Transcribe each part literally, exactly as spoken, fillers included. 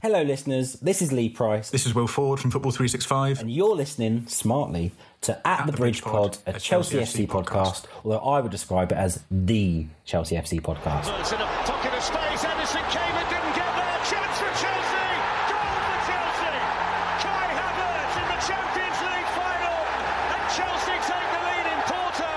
Hello listeners, this is Lee Price. This is Will Ford from Football three sixty-five. And you're listening, smartly, to At, At The, the Bridge Pod, a Chelsea, Chelsea F C podcast, podcast, although I would describe it as the Chelsea F C podcast. So it's in a pocket of space, Henderson came and didn't get there, chance for Chelsea, goal for Chelsea, Kai Havertz in the Champions League final, and Chelsea take the lead in Porto.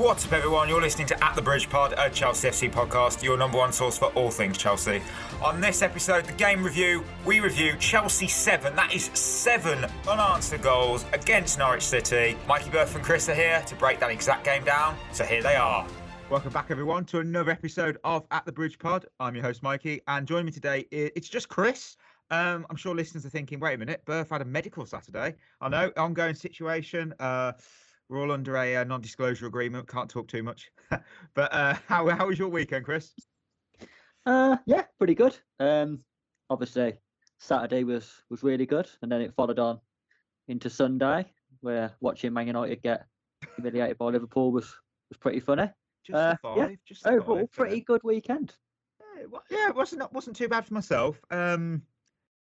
What's up everyone, you're listening to At The Bridge Pod, a Chelsea F C podcast, your number one source for all things Chelsea. On this episode, the game review, we review Chelsea seven. That is seven unanswered goals against Norwich City. Mikey Berth and Chris are here to break that exact game down. So here they are. Welcome back, everyone, to another episode of At The Bridge Pod. I'm your host, Mikey, and joining me today, it's just Chris. Um, I'm sure listeners are thinking, wait a minute, Berth had a medical Saturday. I know, ongoing situation. Uh, we're all under a uh, non-disclosure agreement. Can't talk too much. But uh, how, how was your weekend, Chris? Uh, yeah, pretty good. Um, obviously, Saturday was, was really good, and then it followed on into Sunday, where watching Man United get humiliated by Liverpool was, was pretty funny. Just uh, five, yeah, just overall, five, pretty good weekend. Yeah, it, was, yeah, it wasn't wasn't too bad for myself. Um,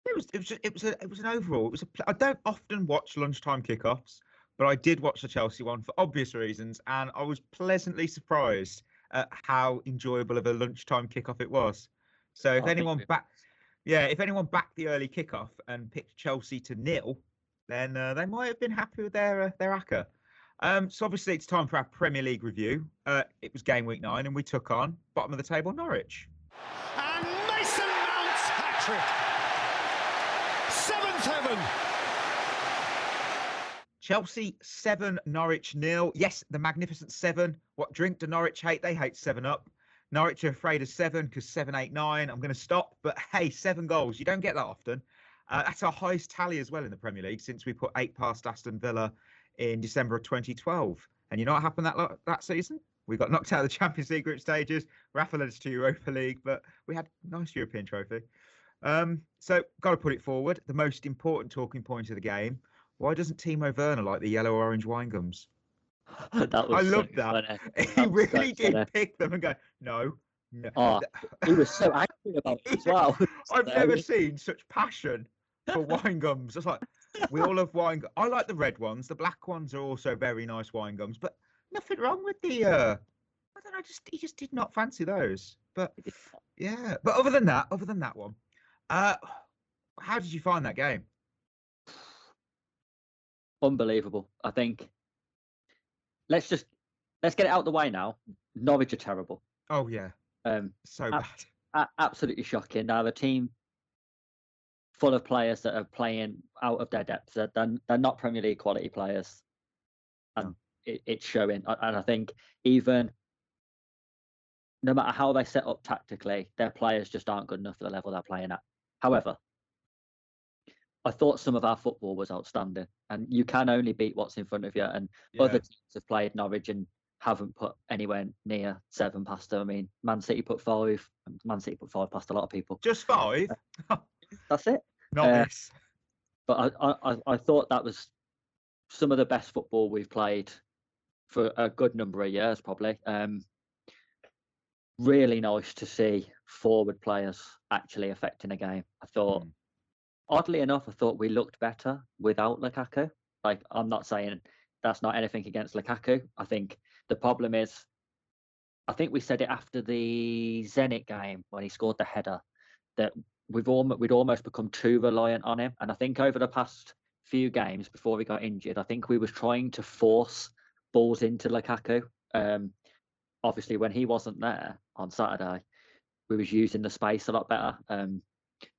it was it was just, it was a, it was an overall. It was a, I don't often watch lunchtime kickoffs, but I did watch the Chelsea one for obvious reasons, and I was pleasantly surprised at how enjoyable of a lunchtime kickoff it was. So if I anyone back, yeah, if anyone backed the early kickoff and picked Chelsea to nil, then uh, they might have been happy with their uh, their acca. Um, so obviously it's time for our Premier League review. Uh, it was game week nine, and we took on bottom of the table Norwich. And Mason Mount's hat-trick, seventh heaven. Chelsea seven, Norwich nil. Yes, the magnificent seven. What drink do Norwich hate? They hate seven up. Norwich are afraid of seven because seven, eight, nine. I'm going to stop. But hey, seven goals. You don't get that often. Uh, that's our highest tally as well in the Premier League since we put eight past Aston Villa in December of twenty twelve. And you know what happened that lo- that season? We got knocked out of the Champions League group stages. Rafa led us to Europa League, but we had a nice European trophy. Um, so got to put it forward. The most important talking point of the game. Why doesn't Timo Werner like the yellow orange wine gums? That was I loved so that. Funny. He that really did funny. Pick them and go, no, no. Oh, he was so angry about it as well. I've so, never seen such passion for wine gums. It's like, we all love wine gums. I like the red ones. The black ones are also very nice wine gums, but nothing wrong with the, uh, I don't know, just he just did not fancy those. But yeah, but other than that, other than that one, uh, how did you find that game? Unbelievable. I think let's just let's get it out of the way now. Norwich are terrible. Oh yeah, um, so ab- bad. A- absolutely shocking. They have a team full of players that are playing out of their depth. They're, they're not Premier League quality players, and oh. it, it's showing. And I think even no matter how they set up tactically, their players just aren't good enough for the level they're playing at. However, I thought some of our football was outstanding, and you can only beat what's in front of you. And yeah. Other teams have played Norwich and haven't put anywhere near seven past them. I mean, Man City put five. Man City put five past a lot of people. Just five? Uh, that's it. Nice. Uh, but I, I, I thought that was some of the best football we've played for a good number of years, probably. Um, really nice to see forward players actually affecting a game. I thought. Mm. Oddly enough, I thought we looked better without Lukaku. Like, I'm not saying that's not anything against Lukaku. I think the problem is, I think we said it after the Zenit game when he scored the header, that we've all, we'd almost become too reliant on him. And I think over the past few games before we got injured, I think we was trying to force balls into Lukaku. Um, obviously, when he wasn't there on Saturday, we was using the space a lot better. Um,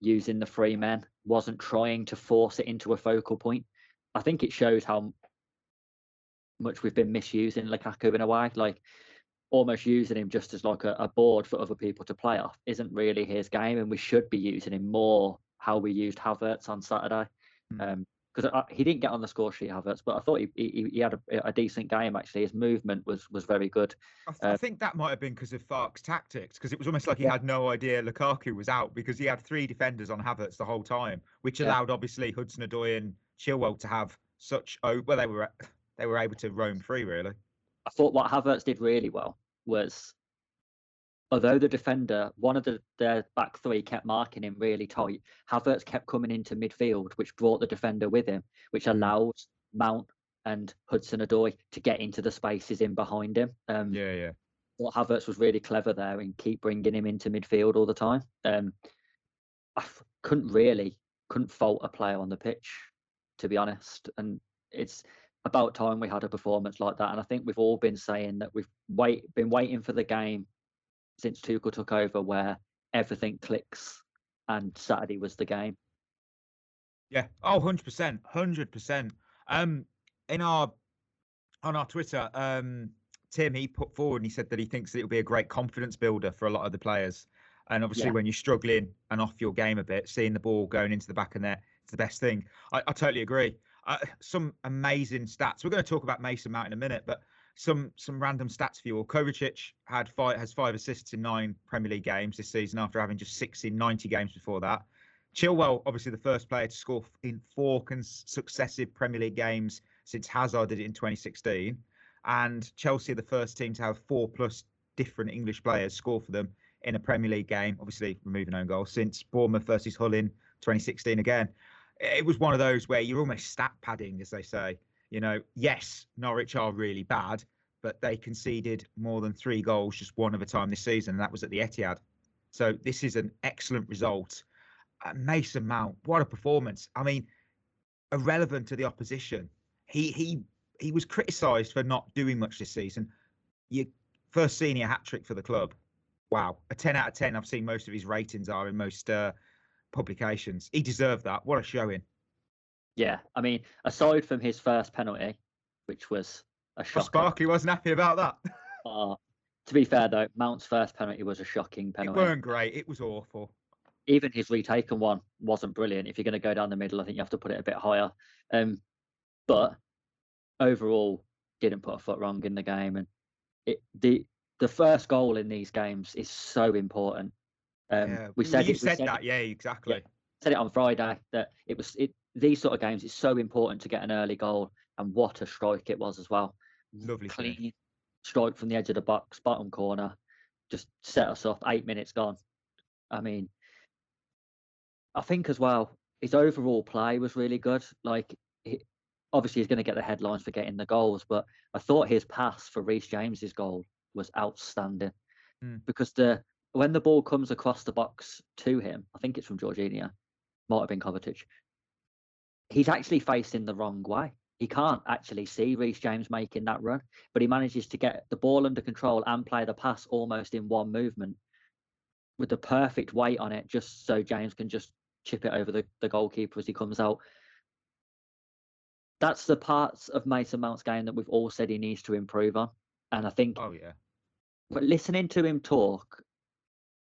using the free men, wasn't trying to force it into a focal point. I think it shows how much we've been misusing Lukaku in a way, like almost using him just as like a, a board for other people to play off isn't really his game, and we should be using him more how we used Havertz on Saturday. Mm. Um, because he didn't get on the score sheet, Havertz, but I thought he he, he had a, a decent game, actually. His movement was, was very good. I, th- uh, I think that might have been because of Farke's tactics, because it was almost like he yeah. had no idea Lukaku was out, because he had three defenders on Havertz the whole time, which allowed, yeah. obviously, Hudson-Odoi and Chilwell to have such... Oh, well, they were they were able to roam free, really. I thought what Havertz did really well was although the defender, one of the, their back three kept marking him really tight, Havertz kept coming into midfield, which brought the defender with him, which allowed Mount and Hudson-Odoi to get into the spaces in behind him. Um, yeah, yeah. Well, Havertz was really clever there and keep bringing him into midfield all the time. Um, I f- couldn't really, couldn't fault a player on the pitch, to be honest. And it's about time we had a performance like that. And I think we've all been saying that we've wait, been waiting for the game since Tuchel took over where everything clicks, and Saturday was the game. Yeah. Oh, one hundred percent. one hundred percent. Um, in our, on our Twitter, um, Tim, he put forward and he said that he thinks that it'll be a great confidence builder for a lot of the players. And obviously yeah. when you're struggling and off your game a bit, seeing the ball going into the back of net, it's the best thing. I, I totally agree. Uh, some amazing stats. We're going to talk about Mason Mount in a minute, but some some random stats for you all. Kovacic had five, has five assists in nine Premier League games this season after having just six in ninety games before that. Chilwell, obviously the first player to score in four cons- successive Premier League games since Hazard did it in twenty sixteen. And Chelsea are the first team to have four plus different English players score for them in a Premier League game, obviously removing own goals, since Bournemouth versus Hull in twenty sixteen again. It was one of those where you're almost stat padding, as they say. You know, yes, Norwich are really bad, but they conceded more than three goals just one at a time this season, and that was at the Etihad. So this is an excellent result. Uh, Mason Mount, what a performance. I mean, irrelevant to the opposition. He... he He was criticised for not doing much this season. Your first senior hat-trick for the club. Wow. A ten out of ten. I've seen most of his ratings are in most uh, publications. He deserved that. What a showing. Yeah. I mean, aside from his first penalty, which was a shocker. Oh, Sparky wasn't happy about that. uh, to be fair, though, Mount's first penalty was a shocking penalty. It weren't great. It was awful. Even his retaken one wasn't brilliant. If you're going to go down the middle, I think you have to put it a bit higher. Um, but... overall, didn't put a foot wrong in the game, and it, the the first goal in these games is so important. Um, yeah, we said you it, we said, said that, it, yeah, exactly. Yeah, said it on Friday that it was it these sort of games. It's so important to get an early goal, and what a strike it was as well. Lovely, clean finish. Strike from the edge of the box, bottom corner, just set us off. Eight minutes gone. I mean, I think as well his overall play was really good. Like. He, Obviously, he's going to get the headlines for getting the goals, but I thought his pass for Reece James's goal was outstanding mm. because the when the ball comes across the box to him, I think it's from Jorginho, might have been Kovacic, he's actually facing the wrong way. He can't actually see Reece James making that run, but he manages to get the ball under control and play the pass almost in one movement with the perfect weight on it, just so James can just chip it over the, the goalkeeper as he comes out. That's the parts of Mason Mount's game that we've all said he needs to improve on. And I think, oh yeah, but listening to him talk,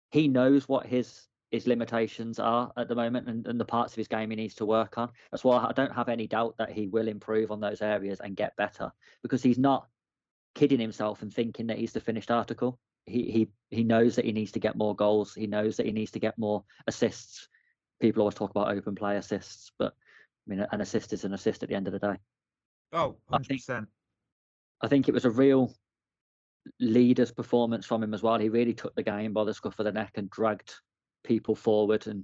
he knows what his his limitations are at the moment and, and the parts of his game he needs to work on. That's why I don't have any doubt that he will improve on those areas and get better, because he's not kidding himself and thinking that he's the finished article. He he he knows that he needs to get more goals. He knows that he needs to get more assists. People always talk about open play assists, but I mean, an assist is an assist at the end of the day. Oh, one hundred percent. I think, I think it was a real leader's performance from him as well. He really took the game by the scruff of the neck and dragged people forward. And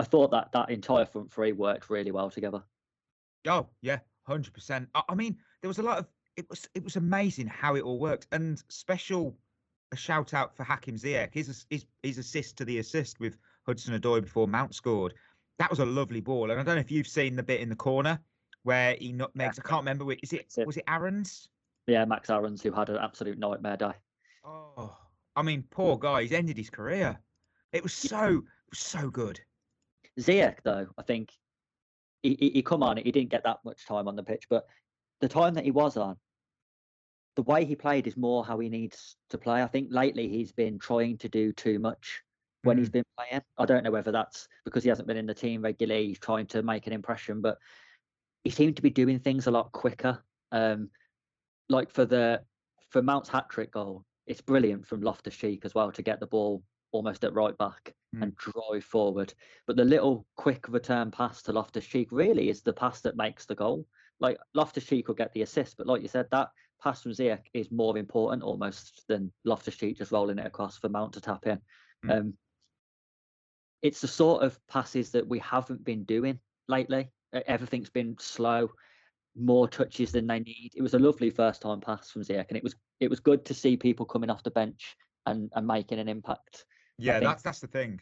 I thought that that entire front three worked really well together. Oh, yeah, one hundred percent. I, I mean, there was a lot of... It was it was amazing how it all worked. And special a shout-out for Hakim Ziyech. His, his, his assist to the assist with Hudson-Odoi before Mount scored. That was a lovely ball, and I don't know if you've seen the bit in the corner where he nutmegs. Yeah. I can't remember. Is it was it Aarons? Yeah, Max Aarons, who had an absolute nightmare day. Oh, I mean, poor guy. He's ended his career. It was so so good. Ziyech, though, I think he, he he come on. He didn't get that much time on the pitch, but the time that he was on, the way he played is more how he needs to play. I think lately he's been trying to do too much when he's been playing. I don't know whether that's because he hasn't been in the team regularly, he's trying to make an impression, but he seemed to be doing things a lot quicker. Um, like for the for Mount's hat-trick goal, it's brilliant from Loftus-Cheek as well to get the ball almost at right back mm. and drive forward. But the little quick return pass to Loftus-Cheek really is the pass that makes the goal. Like Loftus-Cheek will get the assist, but like you said, that pass from Ziyech is more important almost than Loftus-Cheek just rolling it across for Mount to tap in. Mm. Um, it's the sort of passes that we haven't been doing lately. Everything's been slow, more touches than they need. It was a lovely first-time pass from Ziyech, and it was it was good to see people coming off the bench and, and making an impact. Yeah, that's that's the thing.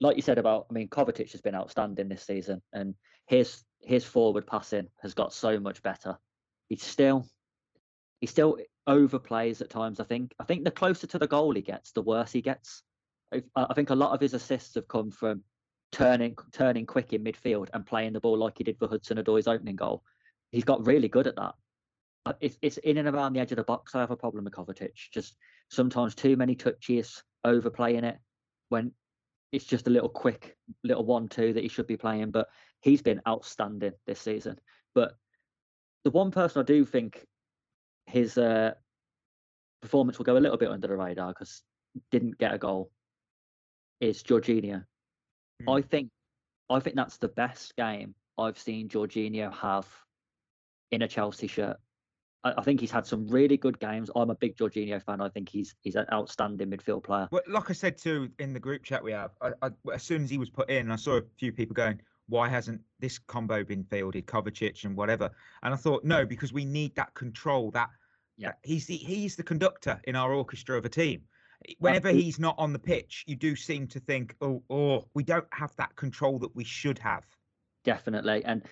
Like you said about, I mean, Kovacic has been outstanding this season, and his his forward passing has got so much better. He's still he still overplays at times. I think I think the closer to the goal he gets, the worse he gets. I, I think a lot of his assists have come from turning turning quick in midfield and playing the ball like he did for Hudson-Odoi's opening goal. He's got really good at that. It's, it's in and around the edge of the box. I have a problem with Kovacic. Just sometimes too many touches, overplaying it when it's just a little quick, little one-two that he should be playing. But he's been outstanding this season. But the one person I do think his uh, performance will go a little bit under the radar because he didn't get a goal is Jorginho. Mm. I think I think that's the best game I've seen Jorginho have in a Chelsea shirt. I, I think he's had some really good games. I'm a big Jorginho fan. I think he's he's an outstanding midfield player. Well, like I said too in the group chat we have, I, I, as soon as he was put in, I saw a few people going, why hasn't this combo been fielded, Kovacic and whatever? And I thought, no, because we need that control. That, yeah. that he's the, he's the conductor in our orchestra of a team. Whenever he's not on the pitch, you do seem to think, oh, oh, we don't have that control that we should have. Definitely. And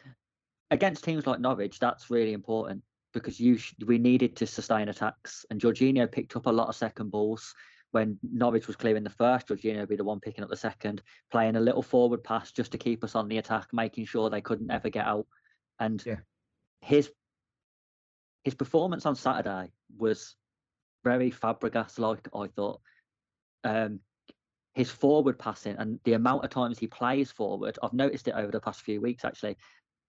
against teams like Norwich, that's really important because you sh- we needed to sustain attacks. And Jorginho picked up a lot of second balls. When Norwich was clearing the first, Jorginho would be the one picking up the second, playing a little forward pass just to keep us on the attack, making sure they couldn't ever get out. And yeah. his his performance on Saturday was very Fabregas-like, I thought. Um, his forward passing and the amount of times he plays forward, I've noticed it over the past few weeks, actually.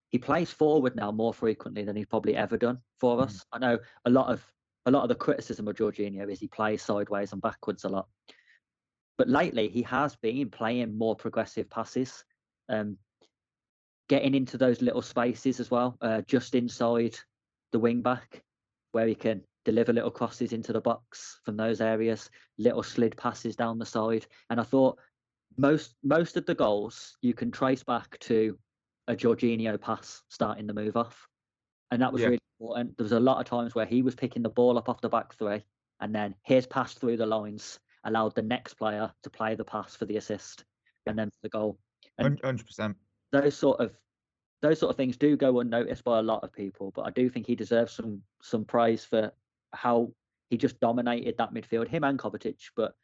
He plays forward now more frequently than he's probably ever done for us. Mm. I know a lot of a lot of the criticism of Jorginho is he plays sideways and backwards a lot. But lately, he has been playing more progressive passes, um, getting into those little spaces as well, uh, just inside the wing-back, where he can deliver little crosses into the box from those areas, little slid passes down the side. And I thought most most of the goals you can trace back to a Jorginho pass starting the move off. And that was yeah. really important. There was a lot of times where he was picking the ball up off the back three and then his pass through the lines allowed the next player to play the pass for the assist and then for the goal. And one hundred percent. Those sort of those sort of things do go unnoticed by a lot of people, but I do think he deserves some some praise for how he just dominated that midfield, him and Kovacic, but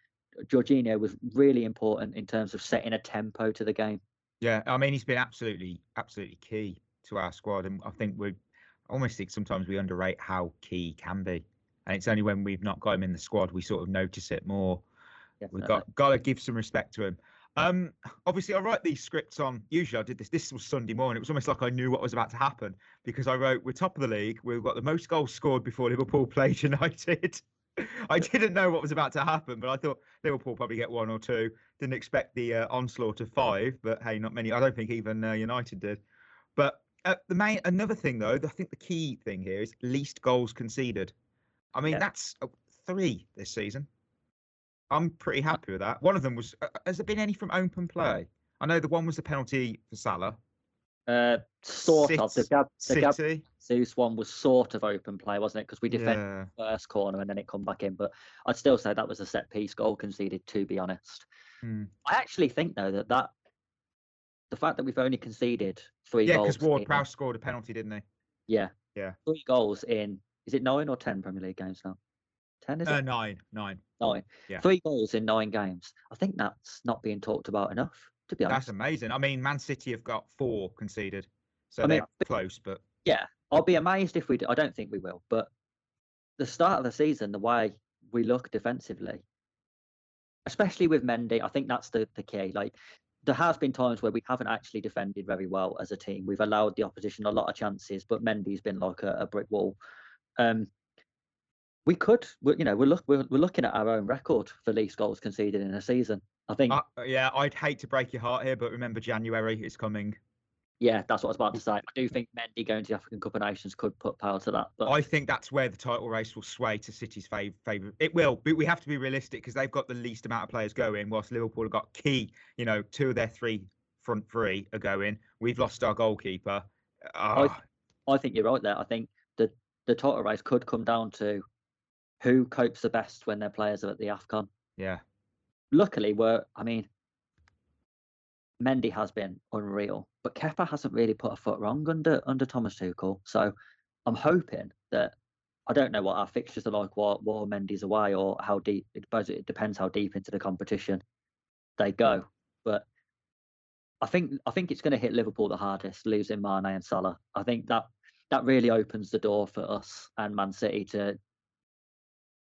Jorginho was really important in terms of setting a tempo to the game. Yeah, I mean, he's been absolutely, absolutely key to our squad, and I think we almost think sometimes we underrate how key he can be, and it's only when we've not got him in the squad we sort of notice it more. Definitely. We've got got to give some respect to him. Um, obviously, I write these scripts on. Usually, I did this. This was Sunday morning. It was almost like I knew what was about to happen because I wrote, "We're top of the league. We've got the most goals scored before Liverpool played United." I didn't know what was about to happen, but I thought Liverpool probably get one or two. Didn't expect the uh, onslaught of five, but hey, not many. I don't think even uh, United did. But uh, the main another thing though, I think the key thing here is least goals conceded. I mean, yeah. that's uh, three this season. I'm pretty happy with that. One of them was, uh, has there been any from open play? I know the one was the penalty for Salah. Uh, sort City. of. The Gab, the Gab Zeus one was sort of open play, wasn't it? Because we defended yeah. the first corner and then it come back in. But I'd still say that was a set piece goal conceded, to be honest. Hmm. I actually think, though, that, that the fact that we've only conceded three yeah, goals. Yeah, because Ward-Prowse scored a penalty, didn't he? Yeah. Yeah. Three goals in, is it nine or ten Premier League games now? Ten, is uh, it? Nine, nine. Nine. Yeah. Three goals in nine games. I think that's not being talked about enough, to be honest. That's amazing. I mean, Man City have got four conceded, so I they're mean, close. But yeah, I'll be amazed if we do. I don't think we will. But the start of the season, the way we look defensively, especially with Mendy, I think that's the, the key. Like, there has been times where we haven't actually defended very well as a team. We've allowed the opposition a lot of chances, but Mendy's been like a, a brick wall. Um, We could, you know, we're, look, we're, we're looking at our own record for least goals conceded in a season, I think. Uh, yeah, I'd hate to break your heart here, but remember January is coming. yeah, that's what I was about to say. I do think Mendy going to the African Cup of Nations could put power to that. But I think that's where the title race will sway to City's favour. Fav- it will, but we have to be realistic because they've got the least amount of players going, whilst Liverpool have got key, you know, two of their three front three are going. We've lost our goalkeeper. Oh. I, th- I think you're right there. I think the, the title race could come down to who copes the best when their players are at the AFCON. Yeah. Luckily, we're, I mean, Mendy has been unreal, but Kepa hasn't really put a foot wrong under under Thomas Tuchel. So I'm hoping that, I don't know what our fixtures are like while, while Mendy's away or how deep, it depends how deep into the competition they go. But I think I think it's going to hit Liverpool the hardest, losing Mane and Salah. I think that that really opens the door for us and Man City to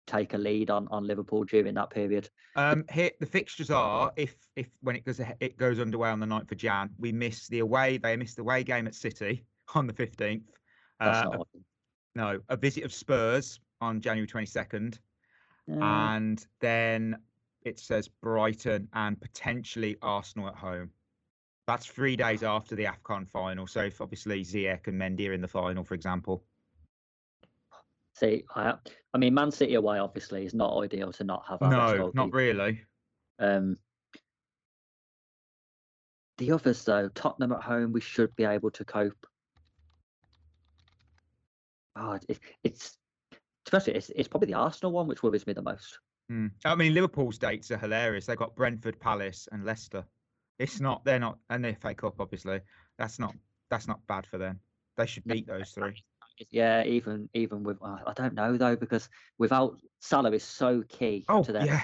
take a lead on, on Liverpool during that period. Um, here the fixtures are, if if when it goes it goes underway on the ninth of January, we miss the away they miss the away game at City on the fifteenth. That's uh, not a, no, a visit of Spurs on January twenty-second, mm. and then it says Brighton and potentially Arsenal at home. That's three days after the AFCON final. So if obviously Ziyech and Mendy are in the final, for example. See, I, I mean, Man City away obviously is not ideal to not have. No, not really. Um, the others though, Tottenham at home, we should be able to cope. Oh, it, it's especially it's it's probably the Arsenal one which worries me the most. Mm. I mean, Liverpool's dates are hilarious. They've got Brentford, Palace, and Leicester. It's not they're not and the F A Cup obviously. That's not that's not bad for them. They should beat those three. Yeah, even even with uh, I don't know though, because without Salah is so key oh, to them. Yeah,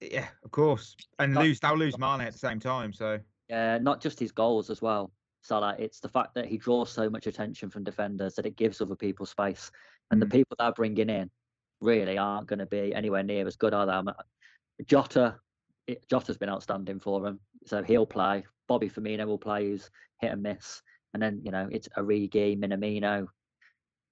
yeah, of course. And not, lose they'll lose Mane at the same time. So yeah, not just his goals as well, Salah. It's the fact that he draws so much attention from defenders that it gives other people space, and mm. the people they're bringing in really aren't going to be anywhere near as good, are they? I mean, Jota, it, Jota's been outstanding for him, so he'll play. Bobby Firmino will play, who's hit and miss, and then you know it's Origi, Minamino.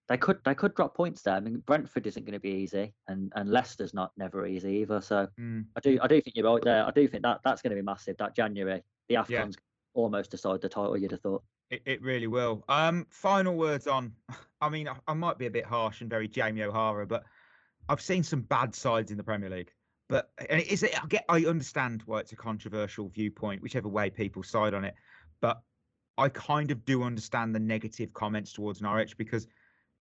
They could they could drop points there. I mean, Brentford isn't going to be easy, and, and Leicester's not never easy either. So mm. I do I do think you're right there. I do think that that's going to be massive. That January, the AFCON's yeah. almost decide the title. You'd have thought it, it really will. Um, final words on. I mean, I, I might be a bit harsh and very Jamie O'Hara, but I've seen some bad sides in the Premier League. But and it is it, I get I understand why it's a controversial viewpoint, whichever way people side on it. But I kind of do understand the negative comments towards Norwich because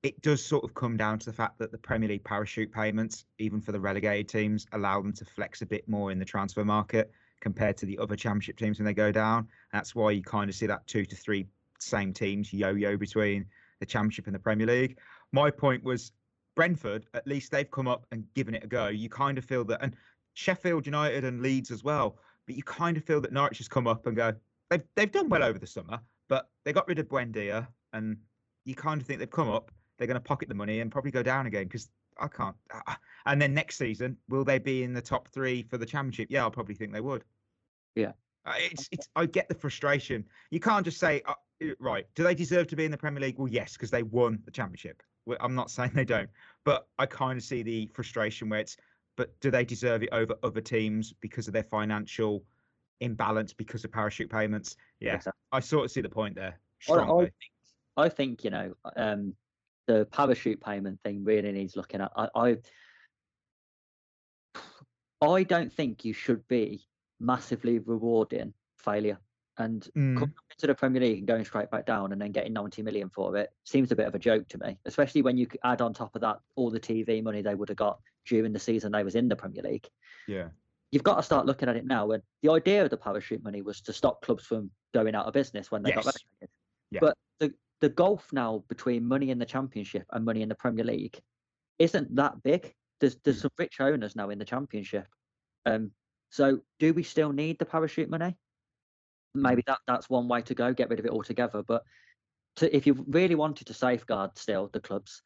it does sort of come down to the fact that the Premier League parachute payments, even for the relegated teams, allow them to flex a bit more in the transfer market compared to the other championship teams when they go down. That's why you kind of see that two to three same teams yo-yo between the championship and the Premier League. My point was Brentford, at least they've come up and given it a go. You kind of feel that, and Sheffield United and Leeds as well, but you kind of feel that Norwich has come up and go, they've, they've done well over the summer, but they got rid of Buendia and you kind of think they've come up. They're going to pocket the money and probably go down again because I can't. And then next season, will they be in the top three for the championship? Yeah, I probably think they would. Yeah. Uh, it's, it's. I get the frustration. You can't just say, uh, right, do they deserve to be in the Premier League? Well, yes, because they won the championship. I'm not saying they don't, but I kind of see the frustration where it's, but do they deserve it over other teams because of their financial imbalance, because of parachute payments? Yeah, exactly. I sort of see the point there. Well, I, think, I think, you know, um, the parachute payment thing really needs looking at. I, I I don't think you should be massively rewarding failure. And mm. coming into the Premier League and going straight back down and then getting ninety million for it seems a bit of a joke to me, especially when you add on top of that all the T V money they would have got during the season they was in the Premier League. Yeah, you've got to start looking at it now. And the idea of the parachute money was to stop clubs from going out of business when they yes. got relegated. Yeah. But the The gulf now between money in the Championship and money in the Premier League isn't that big. There's there's some rich owners now in the Championship. Um, so do we still need the parachute money? Maybe that, that's one way to go, get rid of it altogether. But to, if you really wanted to safeguard still the clubs,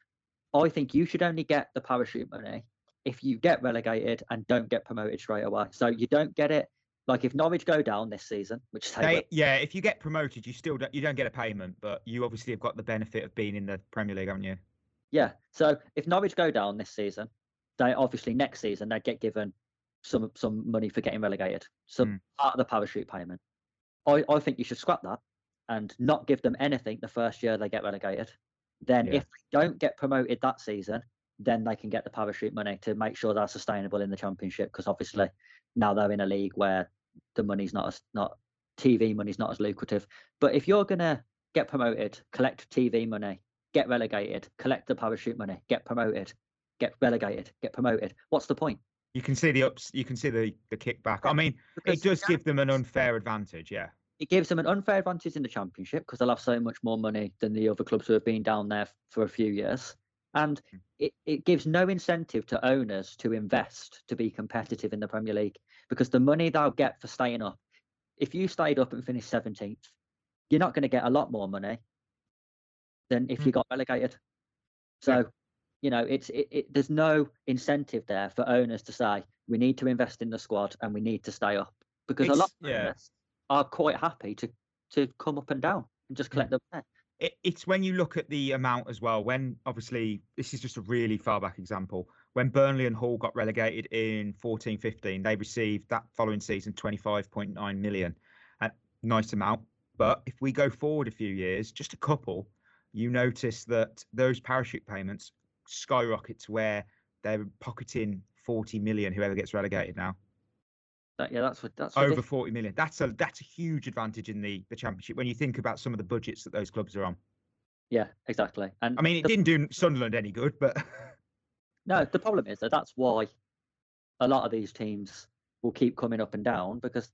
I think you should only get the parachute money if you get relegated and don't get promoted straight away. So you don't get it. Like if Norwich go down this season, which they, they yeah, if you get promoted, you still don't, you don't get a payment, but you obviously have got the benefit of being in the Premier League, haven't you? Yeah. So if Norwich go down this season, they obviously next season they'd get given some some money for getting relegated, some mm. part of the parachute payment. I, I think you should scrap that and not give them anything the first year they get relegated. Then yeah. if they don't get promoted that season, then they can get the parachute money to make sure they're sustainable in the Championship, because obviously now they're in a league where the money's not as, not T V money's not as lucrative. But if you're going to get promoted, collect T V money, get relegated, collect the parachute money, get promoted, get relegated, get promoted, what's the point? You can see the ups, you can see the, the kickback. I mean, because it does give them an unfair advantage, yeah. It gives them an unfair advantage in the Championship because they'll have so much more money than the other clubs who have been down there for a few years. And it, it gives no incentive to owners to invest to be competitive in the Premier League, because the money they'll get for staying up, if you stayed up and finished seventeenth, you're not going to get a lot more money than if you got relegated. So, yeah. you know, it's it, it, there's no incentive there for owners to say, we need to invest in the squad and we need to stay up, because it's, a lot of yeah. owners are quite happy to, to come up and down and just collect yeah. the money. It, it's when you look at the amount as well, when obviously this is just a really far back example, when Burnley and Hull got relegated in fourteen fifteen, they received that following season twenty-five point nine million, a nice amount. But if we go forward a few years, just a couple, you notice that those parachute payments skyrocket to where they're pocketing forty million, whoever gets relegated now. That, yeah, that's what that's over ridiculous. forty million. That's a that's a huge advantage in the, the Championship when you think about some of the budgets that those clubs are on. Yeah, exactly. And I mean, it the, didn't do Sunderland any good, but no, the problem is that that's why a lot of these teams will keep coming up and down, because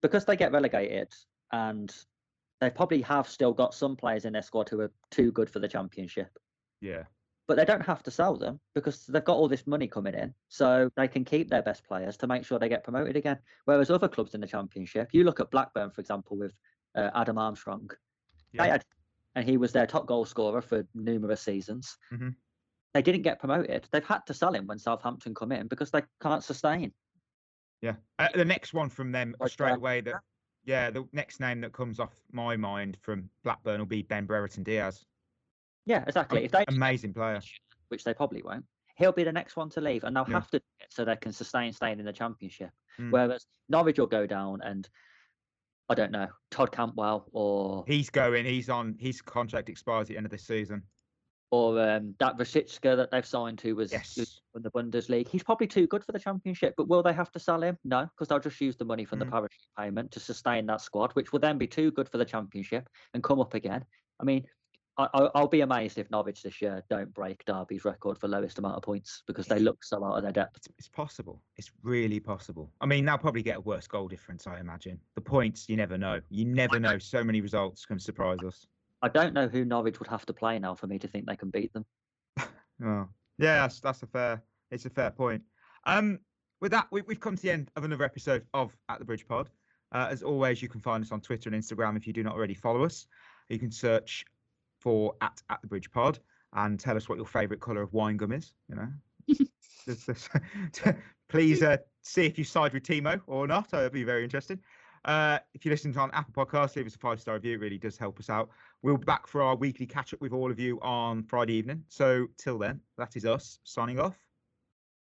because they get relegated and they probably have still got some players in their squad who are too good for the Championship. Yeah, but they don't have to sell them because they've got all this money coming in, so they can keep their best players to make sure they get promoted again. Whereas other clubs in the Championship, you look at Blackburn, for example, with uh, Adam Armstrong, yeah. they had, and he was their top goal scorer for numerous seasons. Mm-hmm. They didn't get promoted. They've had to sell him when Southampton come in because they can't sustain. Yeah, uh, the next one from them like, straight uh, away, that yeah, the next name that comes off my mind from Blackburn will be Ben Brereton-Diaz. Yeah, exactly. If they amazing player, which they probably won't, he'll be the next one to leave, and they'll yeah. have to do it so they can sustain staying in the Championship. Mm. Whereas Norwich will go down, and I don't know, Todd Cantwell or he's going. He's on. His contract expires at the end of this season. Or um, that Rosiczka that they've signed, who was yes. in the Bundesliga, he's probably too good for the Championship. But will they have to sell him? No, because they'll just use the money from mm. the parachute payment to sustain that squad, which will then be too good for the Championship and come up again. I mean. I, I'll be amazed if Norwich this year don't break Derby's record for lowest amount of points, because they look so out of their depth. It's, it's possible. It's really possible. I mean, they'll probably get a worse goal difference, I imagine. The points, you never know. You never know. So many results can surprise us. I don't know who Norwich would have to play now for me to think they can beat them. oh. Yeah, that's, that's a fair, it's a fair point. Um, with that, we, we've come to the end of another episode of At The Bridge Pod. Uh, as always, you can find us on Twitter and Instagram if you do not already follow us. You can search for at, at the Bridge Pod and tell us what your favourite colour of wine gum is. You know, just, just, please uh, see if you side with Timo or not. It'll be very interesting. Uh, if you listen to on Apple Podcasts, leave us a five star review. It really does help us out. We'll be back for our weekly catch up with all of you on Friday evening. So till then, that is us signing off.